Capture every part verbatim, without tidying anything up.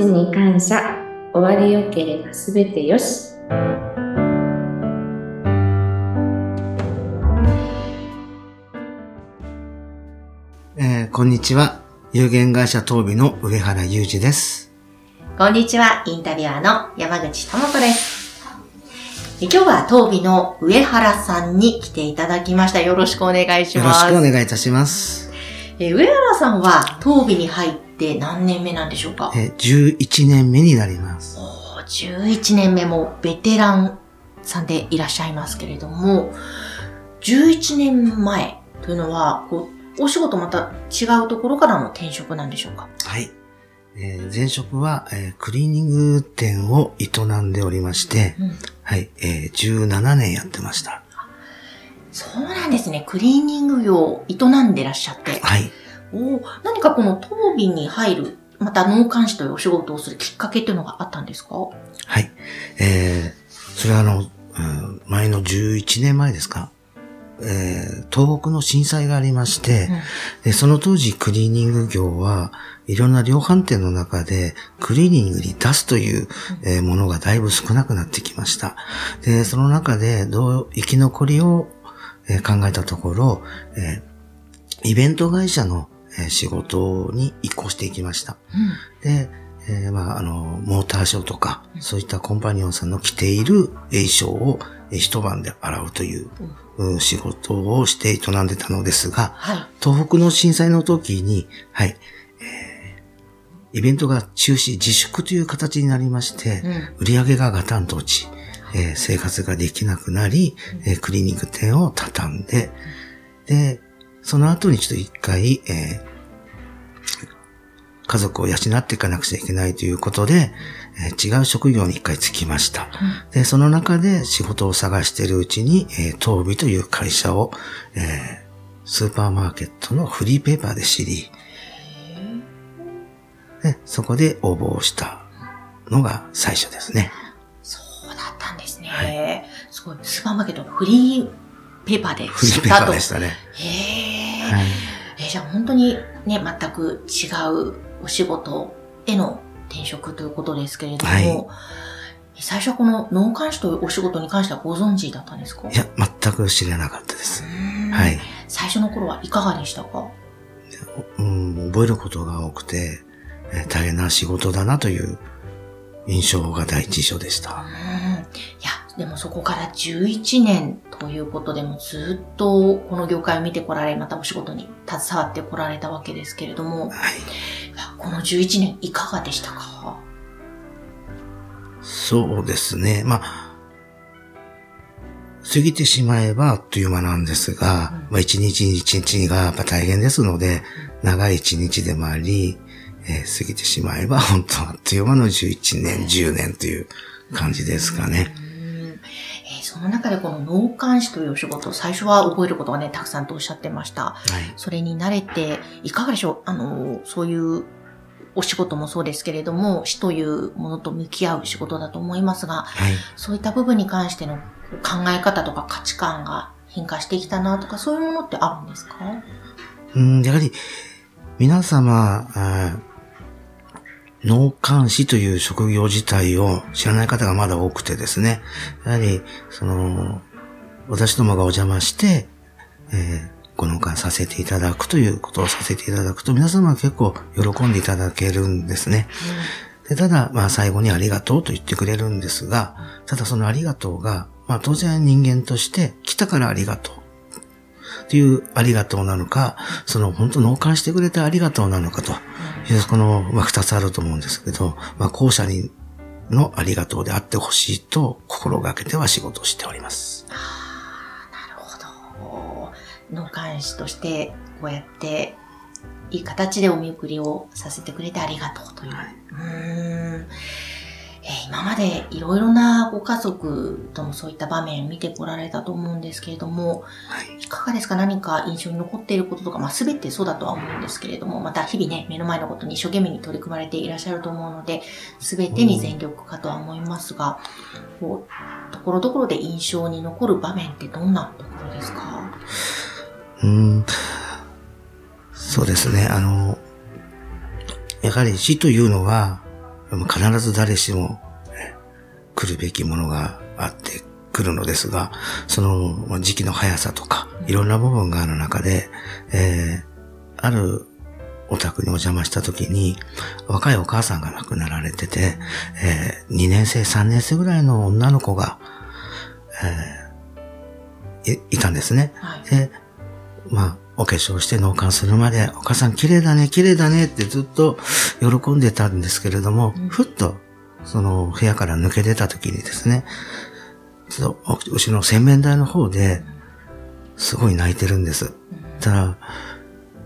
ちに感謝、終わりよければすべてよし。えー、こんにちは、有限会社東美の上原裕二です。こんにちは、インタビュアーの山口智子です。今日は東美の上原さんに来ていただきました。よろしくお願いします。よろしくお願いいたします。えー、上原さんは東美に入ってで何年目なんでしょうか？え、じゅういちねんめになります。おー、じゅういちねんめもベテランさんでいらっしゃいますけれども、じゅういちねんまえというのはこうお仕事また違うところからの転職なんでしょうか？はい、えー、前職は、えー、クリーニング店を営んでおりまして、うん、はい、えー、じゅうななねんやってました。そうなんですね。クリーニング業を営んでらっしゃって、はい。お何かこの東美に入る、また納棺師というお仕事をするきっかけというのがあったんですか？はい。えー、それはあの、うん、前のじゅういちねんまえですか、えー、東北の震災がありまして、うん、でその当時クリーニング業はいろんな量販店の中でクリーニングに出すという、うんえー、ものがだいぶ少なくなってきました。で、その中でどう生き残りを、えー、考えたところ、えー、イベント会社の仕事に移行していきました。うん、で、えー、まあ、あの、モーターショーとか、そういったコンパニオンさんの着ている衣装を一晩で洗うという、うん、仕事をして営んでたのですが、はい、東北の震災の時に、はい、えー、イベントが中止、自粛という形になりまして、うん、売り上げがガタンと落ち、えー、生活ができなくなり、うんえー、クリーニング店を畳んで、で、その後にちょっと一回、えー、家族を養っていかなくちゃいけないということで、えー、違う職業に一回就きました。うん、で、その中で仕事を探しているうちに、えー、東美という会社を、えー、スーパーマーケットのフリーペーパーで知り、でそこで応募をしたのが最初ですね。そうだったんですね。はい、すごい、スーパーマーケットのフリーペーパーで知ったと。フリーペーパーでしたね。へー。はい、えー、じゃあ本当にね、全く違うお仕事への転職ということですけれども、はい、最初はこの納棺師というお仕事に関してはご存知だったんですか？いや、全く知らなかったです。はい。最初の頃はいかがでしたか？うん、覚えることが多くて、えー、大変な仕事だなという印象が第一印象でした。いや、でもそこからじゅういちねんということでもずっとこの業界を見てこられ、またお仕事に携わってこられたわけですけれども、はい、このじゅういちねんいかがでしたか？そうですね。まあ、過ぎてしまえばあっという間なんですが、うん、まあ、一日一日がやっぱ大変ですので、長い一日でもあり、えー、過ぎてしまえば本当あっという間のじゅういちねん、じゅうねんという感じですかね。うん、えー、その中でこの納棺師というお仕事、最初は覚えることがね、たくさんとおっしゃってました。はい、それに慣れて、いかがでしょう？あの、そういうお仕事もそうですけれども、死というものと向き合う仕事だと思いますが、はい、そういった部分に関しての考え方とか価値観が変化してきたなとか、そういうものってあるんですか？うん、やはり、皆様、納棺師という職業自体を知らない方がまだ多くてですね。やはり、その、私どもがお邪魔して、えー、ご納棺させていただくということをさせていただくと、皆様は結構喜んでいただけるんですね。うん、でただ、まあ最後にありがとうと言ってくれるんですが、ただそのありがとうが、まあ当然人間として来たからありがとう。というありがとうなのか、その本当納棺してくれてありがとうなのかという、この、まあ、二つあると思うんですけど、まあ、後者にのありがとうであってほしいと心がけては仕事をしております。ああ、なるほど。納棺師としてこうやっていい形でお見送りをさせてくれてありがとうという。はい、うーん、えー、今までいろいろなご家族ともそういった場面見てこられたと思うんですけれども、はい、いかがですか？何か印象に残っていることとか、まあ、全てそうだとは思うんですけれども、また日々ね、目の前のことに一生懸命に取り組まれていらっしゃると思うので、全てに全力かとは思いますが、うん、こう、ところどころで印象に残る場面ってどんなところですか？うーん、そうですね。あの、やはり死というのは、必ず誰しも来るべきものがあって来るのですが、その時期の速さとかいろんな部分がある中で、えー、あるお宅にお邪魔した時に若いお母さんが亡くなられてて、えー、にねんせいさんねんせいぐらいの女の子が、えー、い, いたんですね、はい、で、まあお化粧して納棺するまでお母さん綺麗だね綺麗だねってずっと喜んでたんですけれども、うん、ふっとその部屋から抜け出た時にですね、ちょっと後ろの洗面台の方ですごい泣いてるんです。ただ、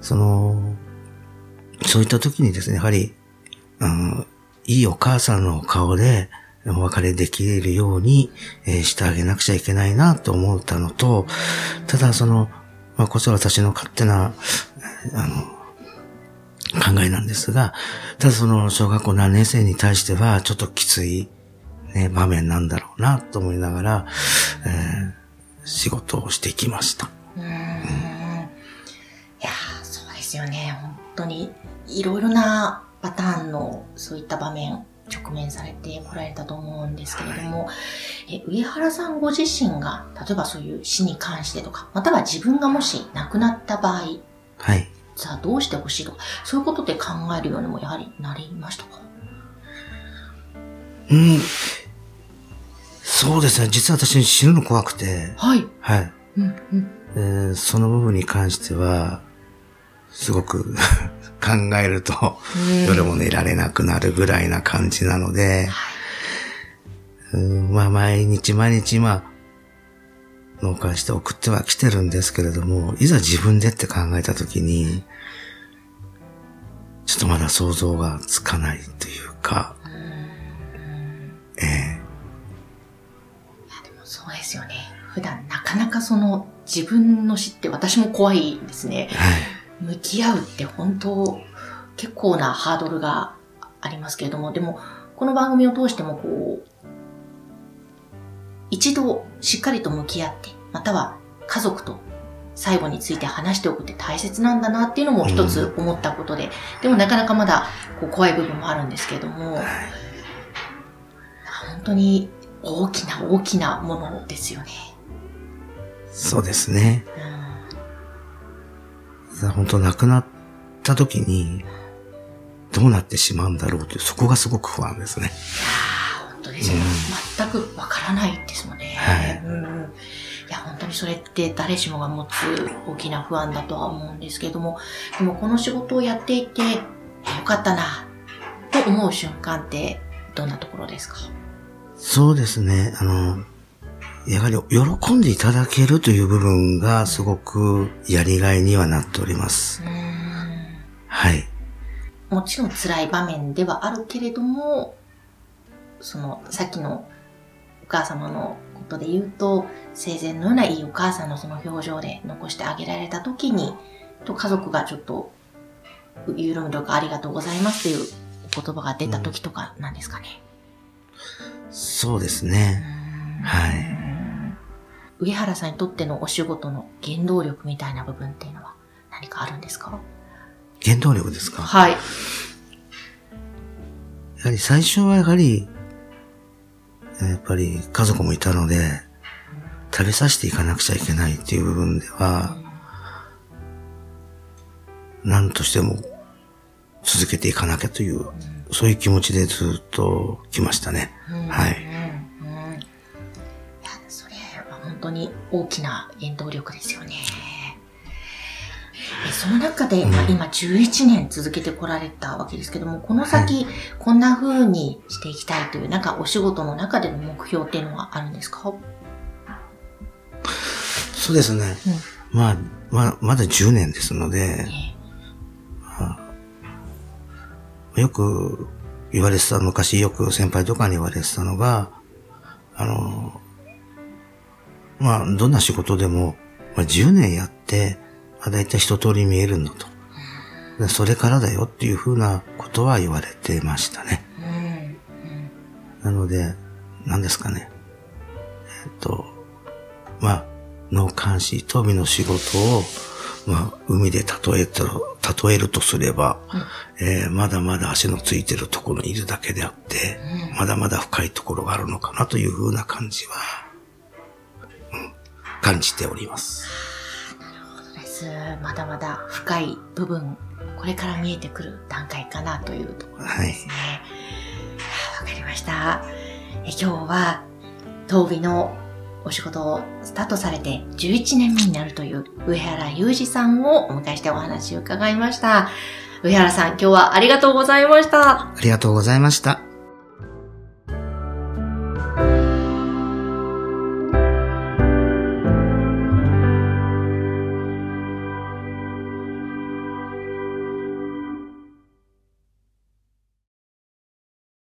その、そういった時にですね、やはり、うん、いいお母さんの顔でお別れできるように、えー、してあげなくちゃいけないなと思ったのと、ただその、まあ、こそ私の勝手な、あの、考えなんですが、ただその小学校何年生に対してはちょっときついね、場面なんだろうなと思いながら、えー、仕事をしてきました。うーん、うん、いやー、そうですよね。本当にいろいろなパターンのそういった場面直面されてこられたと思うんですけれども、はい、え上原さんご自身が例えばそういう死に関してとか、または自分がもし亡くなった場合、はい、さあどうしてほしいとか、そういうことで考えるようにもやはりなりましたか？うん。そうですね。実は私死ぬの怖くて。はい。はい。うんうん、えー、その部分に関しては、すごく考えると、夜も寝られなくなるぐらいな感じなので、はい、うん、まあ毎日毎日今、納棺して送っては来てるんですけれども、いざ自分でって考えたときに、ちょっとまだ想像がつかないというか、ええ、そうですよね。普段なかなかその自分の死って私も怖いですね、はい、向き合うって本当結構なハードルがありますけれども、でもこの番組を通してもこう一度しっかりと向き合って、または家族と最後について話しておくって大切なんだなっていうのも一つ思ったことで、うん、でもなかなかまだこう怖い部分もあるんですけれども、はい、本当に大きな大きなものですよね。そうですね、うん、本当亡くなった時にどうなってしまうんだろうという、そこがすごく不安ですね。いや本当ですよ、うん、全くわからないですもんね、はい、うん、いや本当にそれって誰しもが持つ大きな不安だとは思うんですけれども、でもこの仕事をやっていてよかったなと思う瞬間ってどんなところですか？そうですね。あの、やはり喜んでいただけるという部分がすごくやりがいにはなっております。うーん、はい。もちろん辛い場面ではあるけれども、そのさっきのお母様のことで言うと、生前のようないいお母さんのその表情で残してあげられた時に、と家族がちょっと緩むとかありがとうございますという言葉が出た時とかなんですかね。うん、そうですね。はい。上原さんにとってのお仕事の原動力みたいな部分っていうのは何かあるんですか？原動力ですか？はい。やはり最初はやはり、やっぱり家族もいたので、食べさせていかなくちゃいけないっていう部分では、何としても続けていかなきゃという、そういう気持ちでずっと来ましたね。うん、はい。うんうん、いや、それは本当に大きな原動力ですよね。その中で、うん、今じゅういちねん続けてこられたわけですけども、この先、はい、こんな風にしていきたいという、なんかお仕事の中での目標っていうのはあるんですか？そうですね。うん、まあ、まあ、まだじゅうねんですので、よく言われてた、昔よく先輩とかに言われてたのが、あの、まあ、どんな仕事でも、まあ、じゅうねんやって、まあ、だいたい一通り見えるんだと。で、それからだよっていうふうなことは言われてましたね。うんうん、なので、何ですかね。えっと、まあ、の監視飛びの仕事を、まあ、海で例えたら、例えるとすれば、うんえー、まだまだ足のついてるところにいるだけであって、うん、まだまだ深いところがあるのかなというふうな感じは、うん、感じております。なるほどです。まだまだ深い部分、これから見えてくる段階かなというところですね。はい、わかりました。え今日は、東美のお仕事をスタートされてじゅういちねんめになるという上原裕二さんをお迎えしてお話を伺いました。上原さん、今日はありがとうございました。ありがとうございました。